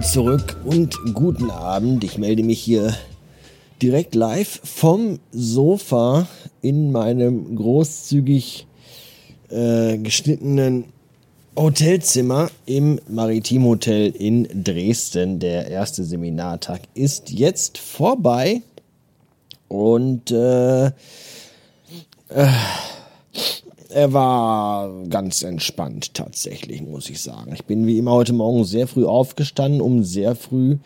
Willkommen zurück und guten Abend. Ich melde mich hier direkt live vom Sofa in meinem großzügig geschnittenen Hotelzimmer im Maritimhotel in Dresden. Der erste Seminartag ist jetzt vorbei und er war ganz entspannt tatsächlich, muss ich sagen. Ich bin wie immer heute Morgen sehr früh aufgestanden, um sehr früh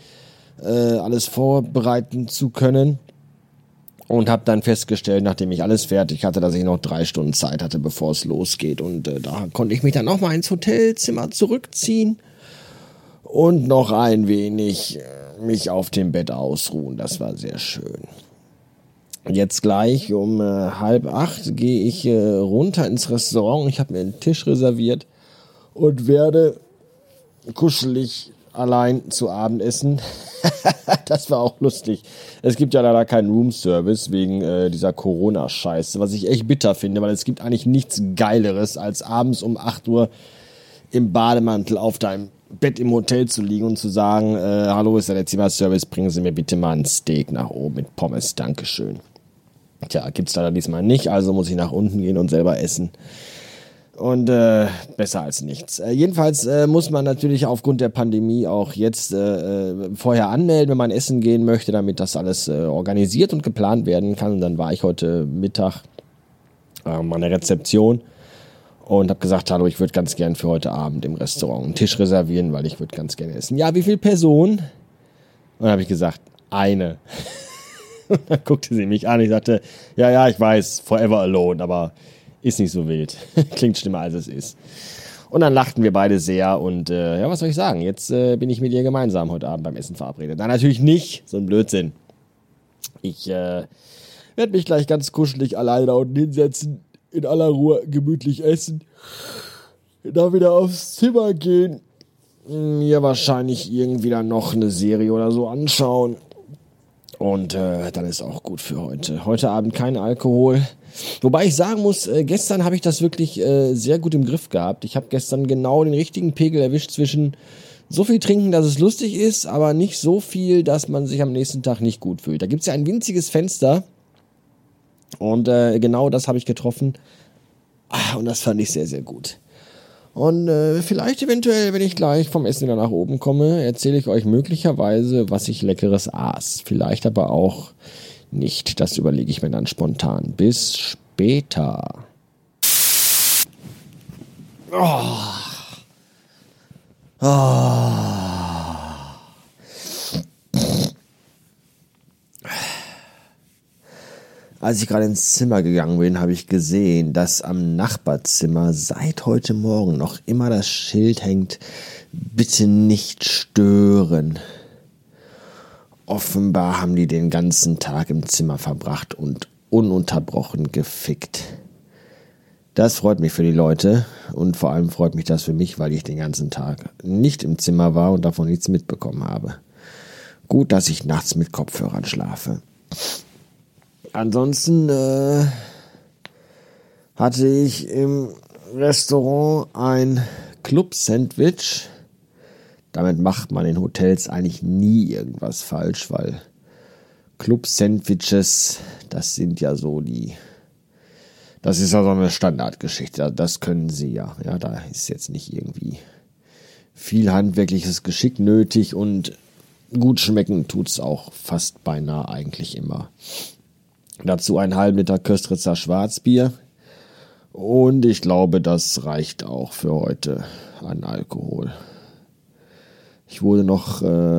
alles vorbereiten zu können. Und habe dann festgestellt, nachdem ich alles fertig hatte, dass ich noch 3 Stunden Zeit hatte, bevor es losgeht. Und da konnte ich mich dann auch mal ins Hotelzimmer zurückziehen und noch ein wenig mich auf dem Bett ausruhen. Das war sehr schön. Jetzt gleich um 7:30 gehe ich runter ins Restaurant. Ich habe mir einen Tisch reserviert und werde kuschelig allein zu Abend essen. Das war auch lustig. Es gibt ja leider keinen Roomservice wegen dieser Corona-Scheiße, was ich echt bitter finde, weil es gibt eigentlich nichts Geileres, als abends um 8 Uhr im Bademantel auf deinem Bett im Hotel zu liegen und zu sagen, hallo, ist da der Zimmerservice, bringen Sie mir bitte mal ein Steak nach oben mit Pommes, Dankeschön. Tja, gibt's leider diesmal nicht, also muss ich nach unten gehen und selber essen. Und besser als nichts. Jedenfalls muss man natürlich aufgrund der Pandemie auch jetzt vorher anmelden, wenn man essen gehen möchte, damit das alles organisiert und geplant werden kann. Und dann war ich heute Mittag an der Rezeption und habe gesagt, hallo, ich würde ganz gern für heute Abend im Restaurant einen Tisch reservieren, weil ich würde ganz gerne essen. Ja, wie viele Personen? Und dann habe ich gesagt, eine. Und dann guckte sie mich an. Ich sagte, ja, ich weiß, forever alone, aber ist nicht so wild. Klingt schlimmer, als es ist. Und dann lachten wir beide sehr und ja, was soll ich sagen? Jetzt bin ich mit ihr gemeinsam heute Abend beim Essen verabredet. Nein, natürlich nicht. So ein Blödsinn. Ich werde mich gleich ganz kuschelig alleine da unten hinsetzen, in aller Ruhe gemütlich essen, da wieder aufs Zimmer gehen, mir wahrscheinlich irgendwie dann noch eine Serie oder so anschauen. Und dann ist auch gut für heute. Heute Abend kein Alkohol. Wobei ich sagen muss, gestern habe ich das wirklich sehr gut im Griff gehabt. Ich habe gestern genau den richtigen Pegel erwischt zwischen so viel trinken, dass es lustig ist, aber nicht so viel, dass man sich am nächsten Tag nicht gut fühlt. Da gibt es ja ein winziges Fenster und genau das habe ich getroffen und das fand ich sehr, sehr gut. Und vielleicht eventuell, wenn ich gleich vom Essen wieder nach oben komme, erzähle ich euch möglicherweise, was ich Leckeres aß. Vielleicht aber auch nicht. Das überlege ich mir dann spontan. Bis später. Als ich gerade ins Zimmer gegangen bin, habe ich gesehen, dass am Nachbarzimmer seit heute Morgen noch immer das Schild hängt, bitte nicht stören. Offenbar haben die den ganzen Tag im Zimmer verbracht und ununterbrochen gefickt. Das freut mich für die Leute und vor allem freut mich das für mich, weil ich den ganzen Tag nicht im Zimmer war und davon nichts mitbekommen habe. Gut, dass ich nachts mit Kopfhörern schlafe. Ansonsten hatte ich im Restaurant ein Club-Sandwich. Damit macht man in Hotels eigentlich nie irgendwas falsch, weil Club-Sandwiches, das ist ja so eine Standardgeschichte. Das können sie ja. Ja, da ist jetzt nicht irgendwie viel handwerkliches Geschick nötig und gut schmecken tut's auch fast beinahe eigentlich immer. Dazu einen halben Liter Köstritzer Schwarzbier. Und ich glaube, das reicht auch für heute an Alkohol. Ich wurde noch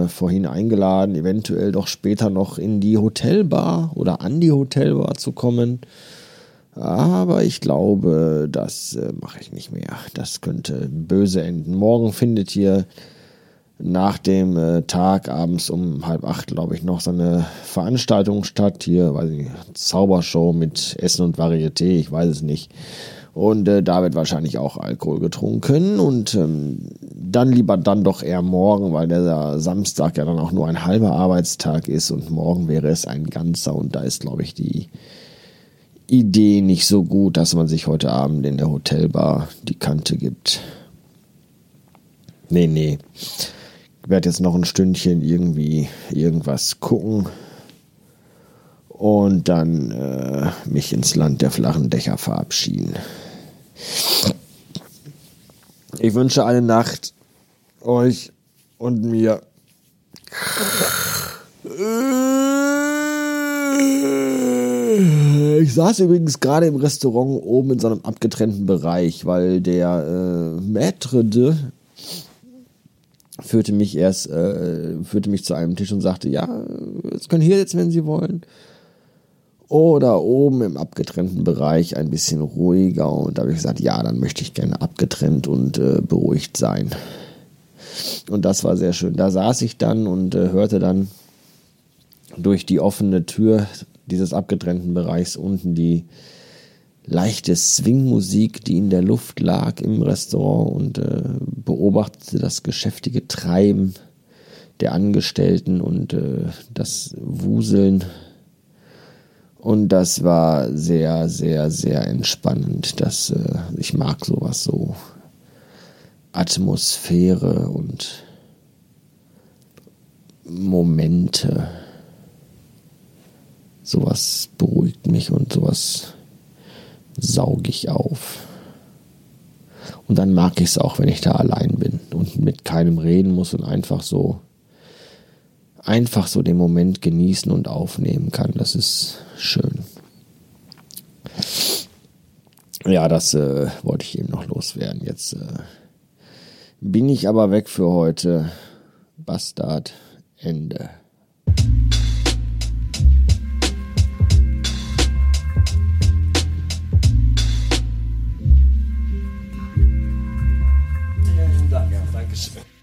vorhin eingeladen, eventuell doch später noch in die Hotelbar oder an die Hotelbar zu kommen. Aber ich glaube, das mache ich nicht mehr. Das könnte böse enden. Morgen findet hier nach dem Tag abends um 7:30, glaube ich, noch so eine Veranstaltung statt. Hier, weiß ich nicht, Zaubershow mit Essen und Varieté, ich weiß es nicht. Und da wird wahrscheinlich auch Alkohol getrunken. Und dann lieber dann doch eher morgen, weil der Samstag ja dann auch nur ein halber Arbeitstag ist. Und morgen wäre es ein ganzer. Und da ist, glaube ich, die Idee nicht so gut, dass man sich heute Abend in der Hotelbar die Kante gibt. Nee. werde jetzt noch ein Stündchen irgendwie irgendwas gucken und dann mich ins Land der flachen Dächer verabschieden. Ich wünsche eine Nacht euch und mir. Ich saß übrigens gerade im Restaurant oben in so einem abgetrennten Bereich, weil der Maître de führte mich zu einem Tisch und sagte, ja, Sie können hier sitzen, wenn Sie wollen. Oder oben im abgetrennten Bereich ein bisschen ruhiger. Und da habe ich gesagt, ja, dann möchte ich gerne abgetrennt und beruhigt sein. Und das war sehr schön. Da saß ich dann und hörte dann durch die offene Tür dieses abgetrennten Bereichs unten die leichte Swingmusik, die in der Luft lag im Restaurant, und beobachtete das geschäftige Treiben der Angestellten und das Wuseln. Und das war sehr, sehr, sehr entspannend. Ich mag sowas, so Atmosphäre und Momente. Sowas beruhigt mich und sowas sauge ich auf. Und dann mag ich es auch, wenn ich da allein bin und mit keinem reden muss und einfach so den Moment genießen und aufnehmen kann. Das ist schön. Ja, das wollte ich eben noch loswerden. Jetzt bin ich aber weg für heute. Bastard. Ende. Ja, danke schön.